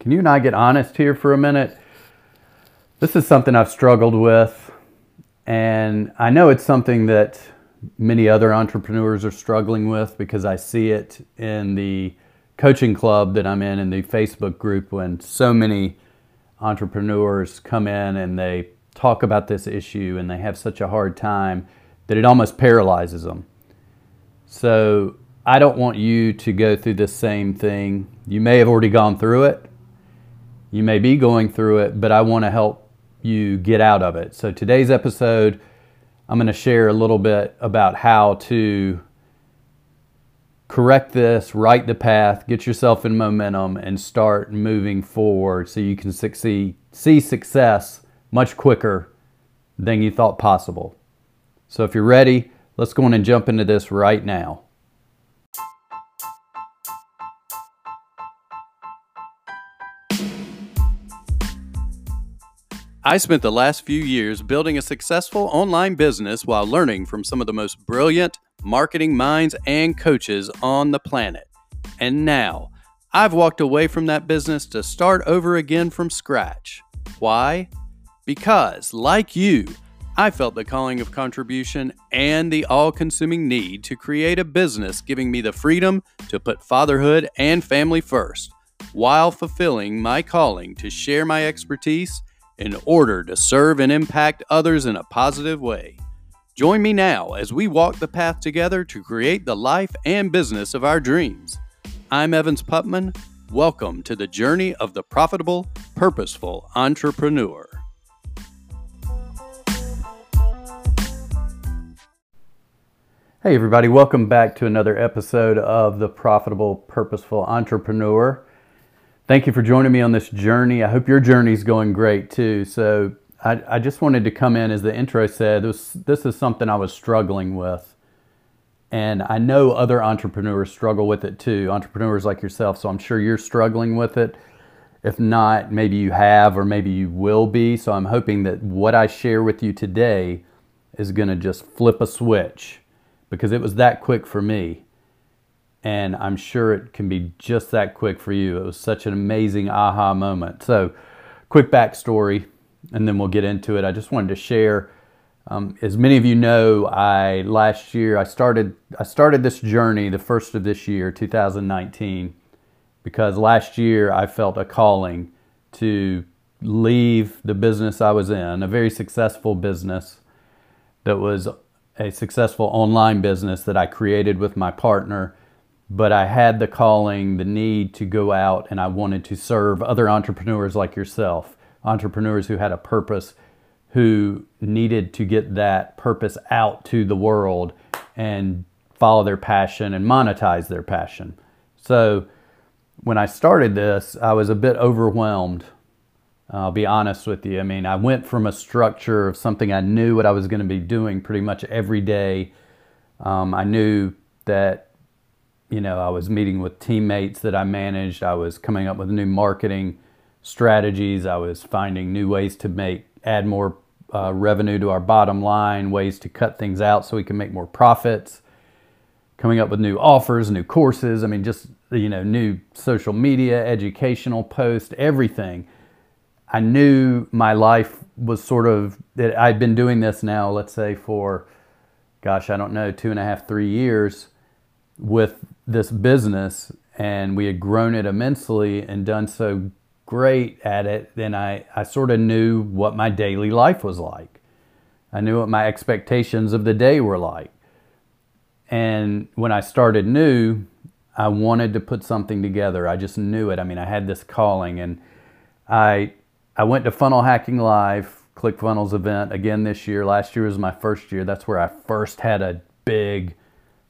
Can you and I get honest here for a minute? This is something I've struggled with, and I know it's something that many other entrepreneurs are struggling with because I see it in the coaching club that I'm in the Facebook group when so many entrepreneurs come in and they talk about this issue and they have such a hard time that it almost paralyzes them. So I don't want you to go through the same thing. You may have already gone through it. You may be going through it, but I want to help you get out of it. So today's episode, I'm going to share a little bit about how to correct this, right the path, get yourself in momentum, and start moving forward so you can succeed, see success much quicker than you thought possible. So if you're ready, let's go on and jump into this right now. I spent the last few years building a successful online business while learning from some of the most brilliant marketing minds and coaches on the planet. And now, I've walked away from that business to start over again from scratch. Why? Because, like you, I felt the calling of contribution and the all-consuming need to create a business giving me the freedom to put fatherhood and family first, while fulfilling my calling to share my expertise in order to serve and impact others in a positive way. Join me now as we walk the path together to create the life and business of our dreams. I'm Evans Putman. Welcome to the journey of the profitable, purposeful entrepreneur. Hey everybody, welcome back to another episode of the Profitable, Purposeful Entrepreneur. Thank you for joining me on this journey. I hope your journey's going great too. So I just wanted to come in, as the intro said, this is something I was struggling with. And I know other entrepreneurs struggle with it too, entrepreneurs like yourself. So I'm sure you're struggling with it. If not, maybe you have, or maybe you will be. So I'm hoping that what I share with you today is going to just flip a switch, because it was that quick for me. And I'm sure it can be just that quick for you. It was such an amazing aha moment. So, quick backstory, and then we'll get into it. I just wanted to share, as many of you know, I started this journey the first of this year, 2019, because last year I felt a calling to leave the business I was in, a very successful business that was a successful online business that I created with my partner. But I had the calling, the need to go out, and I wanted to serve other entrepreneurs like yourself, entrepreneurs who had a purpose, who needed to get that purpose out to the world and follow their passion and monetize their passion. So when I started this, I was a bit overwhelmed. I'll be honest with you. I mean, I went from a structure of something I knew what I was going to be doing pretty much every day. I knew that, you know, I was meeting with teammates that I managed. I was coming up with new marketing strategies. I was finding new ways to add more revenue to our bottom line, ways to cut things out so we can make more profits, coming up with new offers, new courses. I mean, just, you know, new social media, educational posts, everything. I knew my life was sort of, that I'd been doing this now, let's say for, gosh, I don't know, 2.5, 3 years with this business, and we had grown it immensely and done so great at it. Then I sort of knew what my daily life was like. I knew what my expectations of the day were like. And when I started new, I wanted to put something together. I just knew it. I mean, I had this calling, and I went to Funnel Hacking Live, ClickFunnels event again this year. Last year was my first year. That's where I first had a big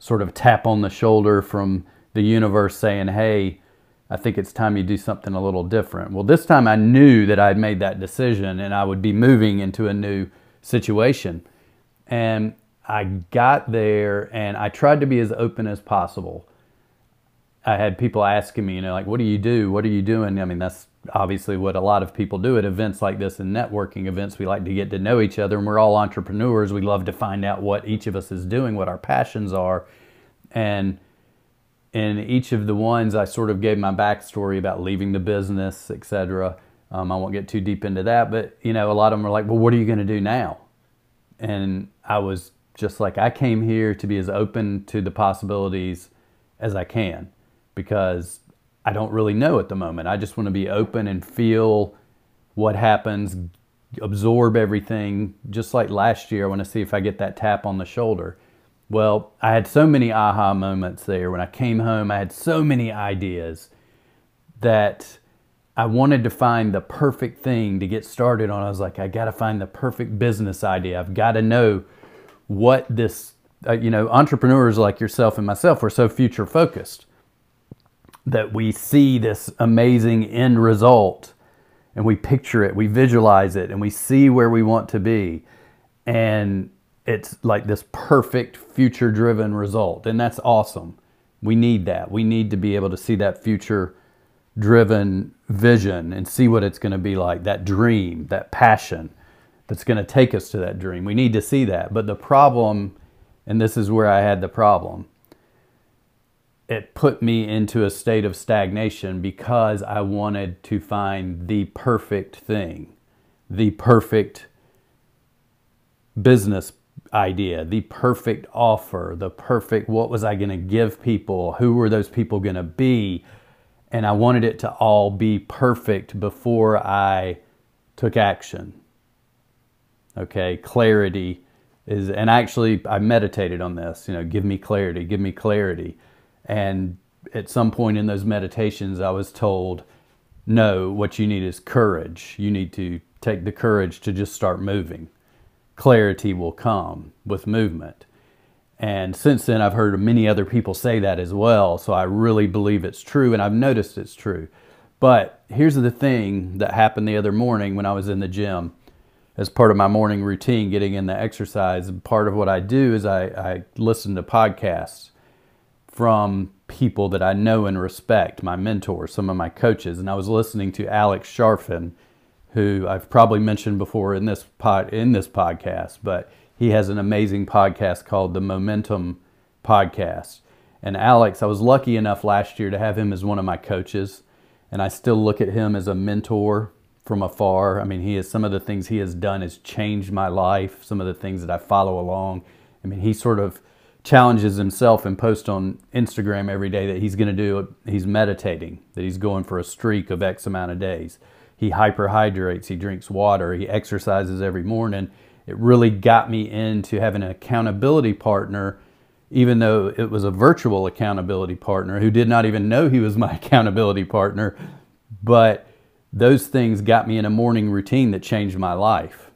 sort of tap on the shoulder from the universe saying, hey, I think it's time you do something a little different. Well, this time I knew that I'd made that decision and I would be moving into a new situation. And I got there and I tried to be as open as possible. I had people asking me, you know, like, what do you do? What are you doing? I mean, that's obviously what a lot of people do at events like this and networking events. We like to get to know each other, and we're all entrepreneurs. We love to find out what each of us is doing, what our passions are. And in each of the ones, I sort of gave my backstory about leaving the business, etc. I won't get too deep into that, but you know, a lot of them are like, well, what are you going to do now? And I was just like, I came here to be as open to the possibilities as I can, because I don't really know at the moment. I just want to be open and feel what happens, absorb everything. Just like last year, I want to see if I get that tap on the shoulder. Well, I had so many aha moments there. When I came home, I had so many ideas that I wanted to find the perfect thing to get started on. I was like, I got to find the perfect business idea. I've got to know what this, you know, entrepreneurs like yourself and myself are so future focused that we see this amazing end result and we picture it, we visualize it, and we see where we want to be. And it's like this perfect future-driven result, and that's awesome. We need that. We need to be able to see that future-driven vision and see what it's going to be like, that dream, that passion that's going to take us to that dream. We need to see that. But the problem, and this is where I had the problem, it put me into a state of stagnation because I wanted to find the perfect thing, the perfect business idea, the perfect offer, the perfect, what was I going to give people? Who were those people going to be? And I wanted it to all be perfect before I took action. Okay, clarity is, and actually I meditated on this, you know, give me clarity, give me clarity. And at some point in those meditations, I was told, no, what you need is courage. You need to take the courage to just start moving. Clarity will come with movement. And since then, I've heard many other people say that as well. So I really believe it's true, and I've noticed it's true. But here's the thing that happened the other morning when I was in the gym. As part of my morning routine, getting in the exercise, part of what I do is I listen to podcasts from people that I know and respect, my mentors, some of my coaches. And I was listening to Alex Sharfin, who I've probably mentioned before in this podcast, but he has an amazing podcast called the Momentum Podcast. And Alex, I was lucky enough last year to have him as one of my coaches, and I still look at him as a mentor from afar. I mean, he is, some of the things he has done has changed my life, some of the things that I follow along. I mean, he sort of challenges himself and posts on Instagram every day that he's going to do, he's meditating, that he's going for a streak of X amount of days. He hyperhydrates, he drinks water, he exercises every morning. It really got me into having an accountability partner, even though it was a virtual accountability partner who did not even know he was my accountability partner. But those things got me in a morning routine that changed my life,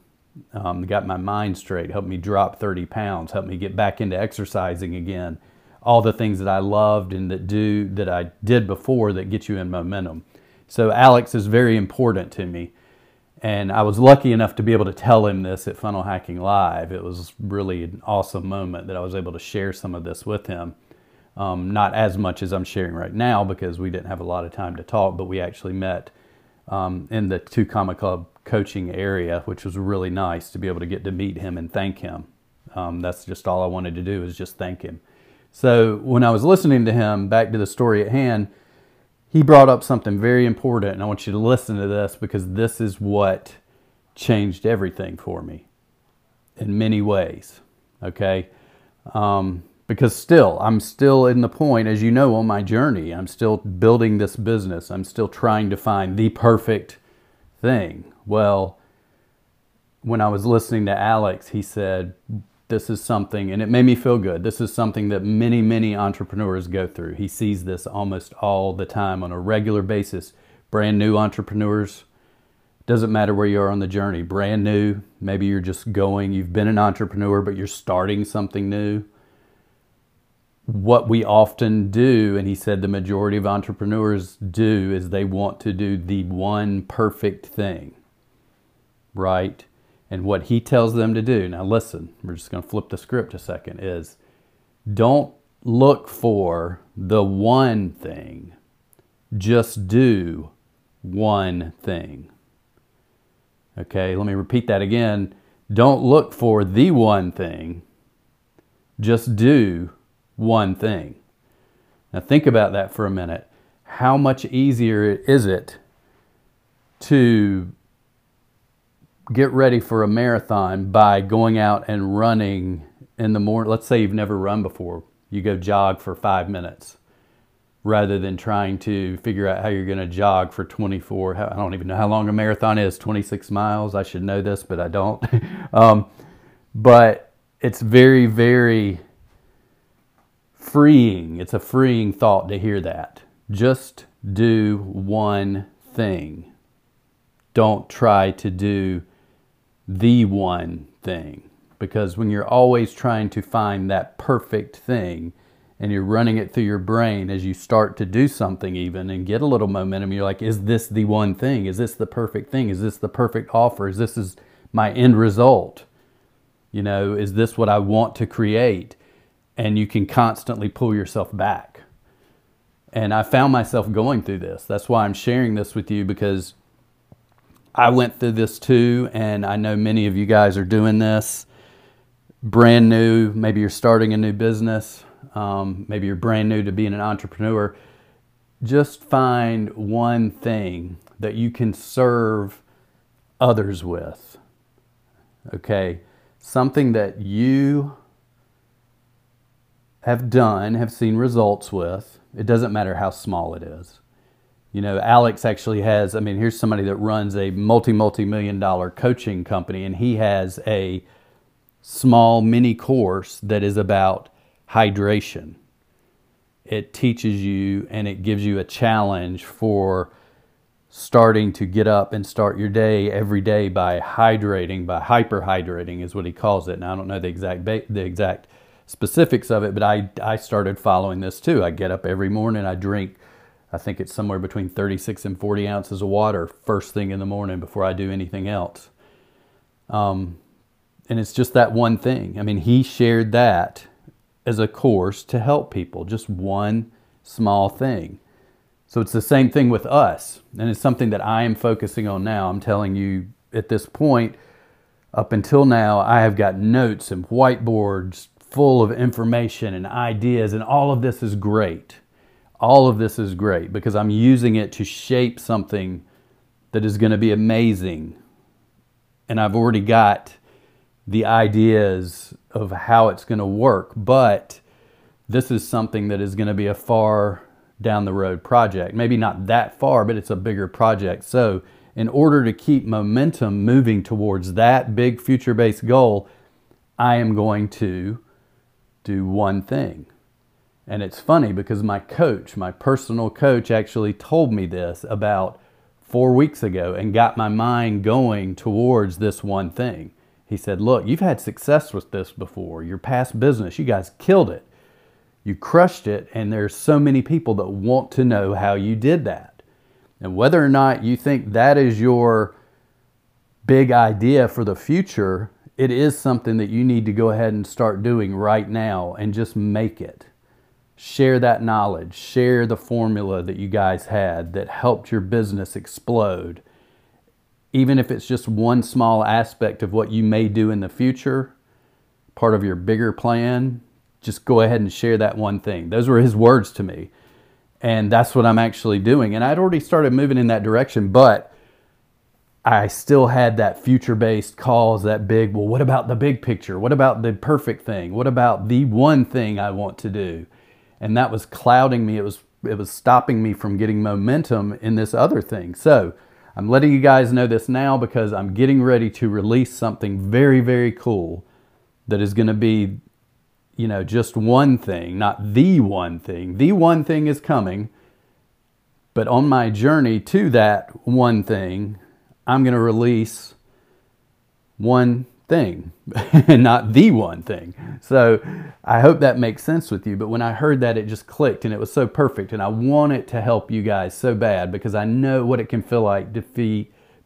got my mind straight, helped me drop 30 pounds, helped me get back into exercising again. All the things that I loved and that I did before that get you in momentum. So Alex is very important to me, and I was lucky enough to be able to tell him this at Funnel Hacking Live. It was really an awesome moment that I was able to share some of this with him. Not as much as I'm sharing right now because we didn't have a lot of time to talk, but we actually met in the Two Comic Club coaching area, which was really nice to be able to get to meet him and thank him. That's just all I wanted to do, is just thank him. So when I was listening to him, back to the story at hand, he brought up something very important, and I want you to listen to this because this is what changed everything for me in many ways, okay? Because I'm still in the point, as you know, on my journey. I'm still building this business. I'm still trying to find the perfect thing. Well, when I was listening to Alex, he said, this is something, and it made me feel good. This is something that many, many entrepreneurs go through. He sees this almost all the time on a regular basis. Brand new entrepreneurs, doesn't matter where you are on the journey. Brand new, maybe you're just going, you've been an entrepreneur, but you're starting something new. What we often do, and he said the majority of entrepreneurs do, is they want to do the one perfect thing, right? And what he tells them to do, now listen, we're just going to flip the script a second, is don't look for the one thing. Just do one thing. Okay, let me repeat that again. Don't look for the one thing. Just do one thing. Now think about that for a minute. How much easier is it to get ready for a marathon by going out and running in the morning? Let's say you've never run before. You go jog for 5 minutes rather than trying to figure out how you're going to jog for 24. I don't even know how long a marathon is, 26 miles. I should know this, but I don't. But it's very, very freeing. It's a freeing thought to hear that. Just do one thing. Don't try to do the one thing. Because when you're always trying to find that perfect thing and you're running it through your brain as you start to do something even and get a little momentum, you're like, is this the one thing? Is this the perfect thing? Is this the perfect offer? Is this is my end result? You know, is this what I want to create? And you can constantly pull yourself back. And I found myself going through this. That's why I'm sharing this with you, because I went through this too, and I know many of you guys are doing this. Brand new, maybe you're starting a new business, maybe you're brand new to being an entrepreneur. Just find one thing that you can serve others with, okay? Something that you have done, have seen results with. It doesn't matter how small it is. You know, Alex actually has, I mean, here's somebody that runs a multi-million dollar coaching company, and he has a small mini course that is about hydration. It teaches you and it gives you a challenge for starting to get up and start your day every day by hydrating, by hyperhydrating is what he calls it. Now, I don't know the exact specifics of it, but I started following this too. I get up every morning, I drink, I think it's somewhere between 36 and 40 ounces of water first thing in the morning before I do anything else. And it's just that one thing. I mean, he shared that as a course to help people, just one small thing. So it's the same thing with us. And it's something that I am focusing on now. I'm telling you at this point, up until now, I have got notes and whiteboards full of information and ideas, and all of this is great. All of this is great because I'm using it to shape something that is going to be amazing. And I've already got the ideas of how it's going to work, but this is something that is going to be a far down the road project. Maybe not that far, but it's a bigger project. So in order to keep momentum moving towards that big future-based goal, I am going to do one thing. And it's funny because my coach, my personal coach, actually told me this about 4 weeks ago and got my mind going towards this one thing. He said, look, you've had success with this before. Your past business, you guys killed it. You crushed it, and there's so many people that want to know how you did that. And whether or not you think that is your big idea for the future, it is something that you need to go ahead and start doing right now and just make it. Share that knowledge. Share the formula that you guys had that helped your business explode. Even if it's just one small aspect of what you may do in the future, part of your bigger plan, just go ahead and share that one thing. Those were his words to me. And that's what I'm actually doing. And I'd already started moving in that direction, but I still had that future-based cause, that big, well, what about the big picture? What about the perfect thing? What about the one thing I want to do? And that was clouding me. It was stopping me from getting momentum in this other thing. So I'm letting you guys know this now because I'm getting ready to release something very, very cool that is going to be, you know, just one thing, not the one thing. The one thing is coming, but on my journey to that one thing, I'm going to release one thing and not the one thing. So I hope that makes sense with you. But when I heard that, it just clicked and it was so perfect. And I want it to help you guys so bad because I know what it can feel like to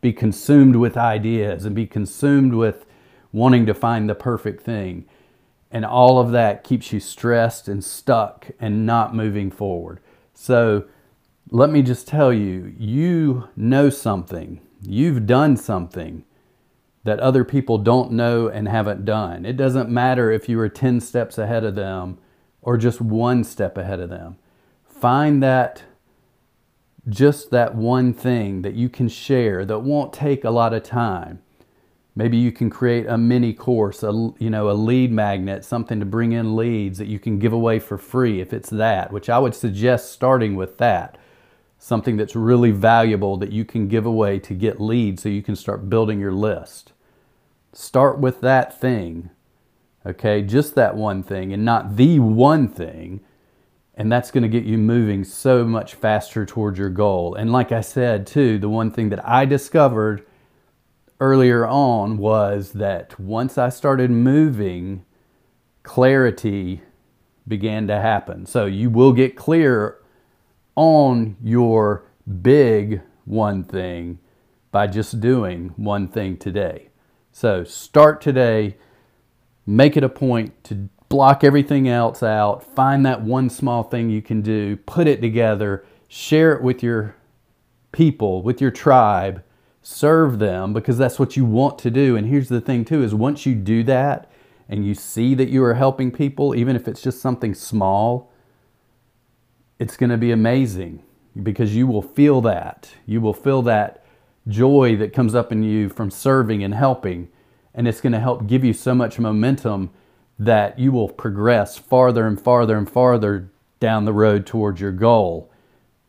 be consumed with ideas and be consumed with wanting to find the perfect thing. And all of that keeps you stressed and stuck and not moving forward. So let me just tell you, you know something. You've done something that other people don't know and haven't done. It doesn't matter if you were 10 steps ahead of them or just one step ahead of them. Find that, just that one thing that you can share that won't take a lot of time. Maybe you can create a mini course, a lead magnet, something to bring in leads that you can give away for free if it's that, which I would suggest starting with that. Something that's really valuable that you can give away to get leads so you can start building your list. Start with that thing, okay? Just that one thing and not the one thing. And that's going to get you moving so much faster towards your goal. And like I said, too, the one thing that I discovered earlier on was that once I started moving, clarity began to happen. So you will get clear on your big one thing by just doing one thing today. So start today, make it a point to block everything else out, find that one small thing you can do, put it together, share it with your people, with your tribe, serve them, because that's what you want to do. And here's the thing too, is once you do that and you see that you are helping people, even if it's just something small, it's going to be amazing because you will feel that. You will feel that joy that comes up in you from serving and helping, and it's going to help give you so much momentum that you will progress farther and farther and farther down the road towards your goal,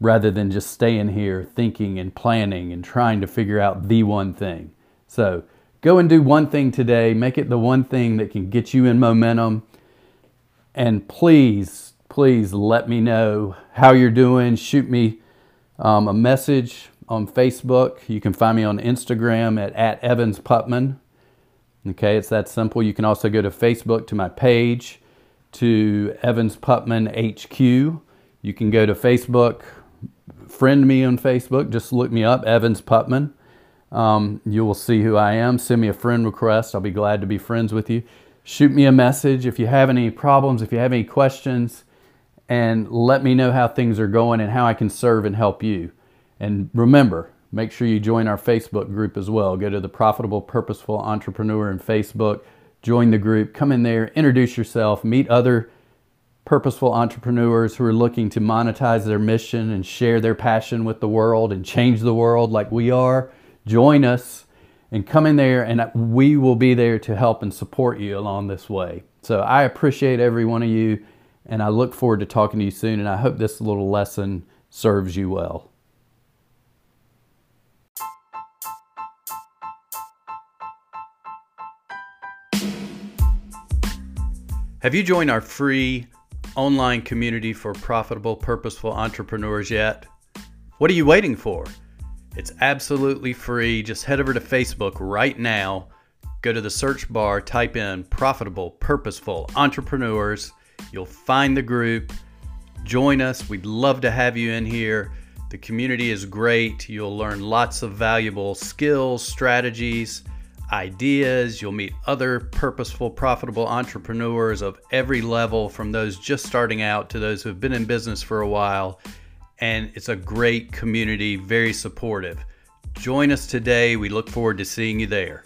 rather than just staying here thinking and planning and trying to figure out the one thing. So go and do one thing today. Make it the one thing that can get you in momentum. And please, please let me know how you're doing. Shoot me a message on Facebook. You can find me on Instagram at Evans Putman. Okay, it's that simple. You can also go to Facebook to my page, to Evans Putman HQ. You can go to Facebook, friend me on Facebook. Just look me up, Evans Putman. You will see who I am. Send me a friend request. I'll be glad to be friends with you. Shoot me a message if you have any problems, if you have any questions, and let me know how things are going and how I can serve and help you. And remember, make sure you join our Facebook group as well. Go to the Profitable Purposeful Entrepreneur in Facebook. Join the group. Come in there. Introduce yourself. Meet other purposeful entrepreneurs who are looking to monetize their mission and share their passion with the world and change the world like we are. Join us and come in there, and we will be there to help and support you along this way. So I appreciate every one of you, and I look forward to talking to you soon, and I hope this little lesson serves you well. Have you joined our free online community for profitable, purposeful entrepreneurs yet? What are you waiting for? It's absolutely free. Just head over to Facebook right now. Go to the search bar, type in Profitable, Purposeful Entrepreneurs. You'll find the group. Join us. We'd love to have you in here. The community is great. You'll learn lots of valuable skills, strategies, ideas. You'll meet other purposeful, profitable entrepreneurs of every level, from those just starting out to those who have been in business for a while. And it's a great community, very supportive. Join us today. We look forward to seeing you there.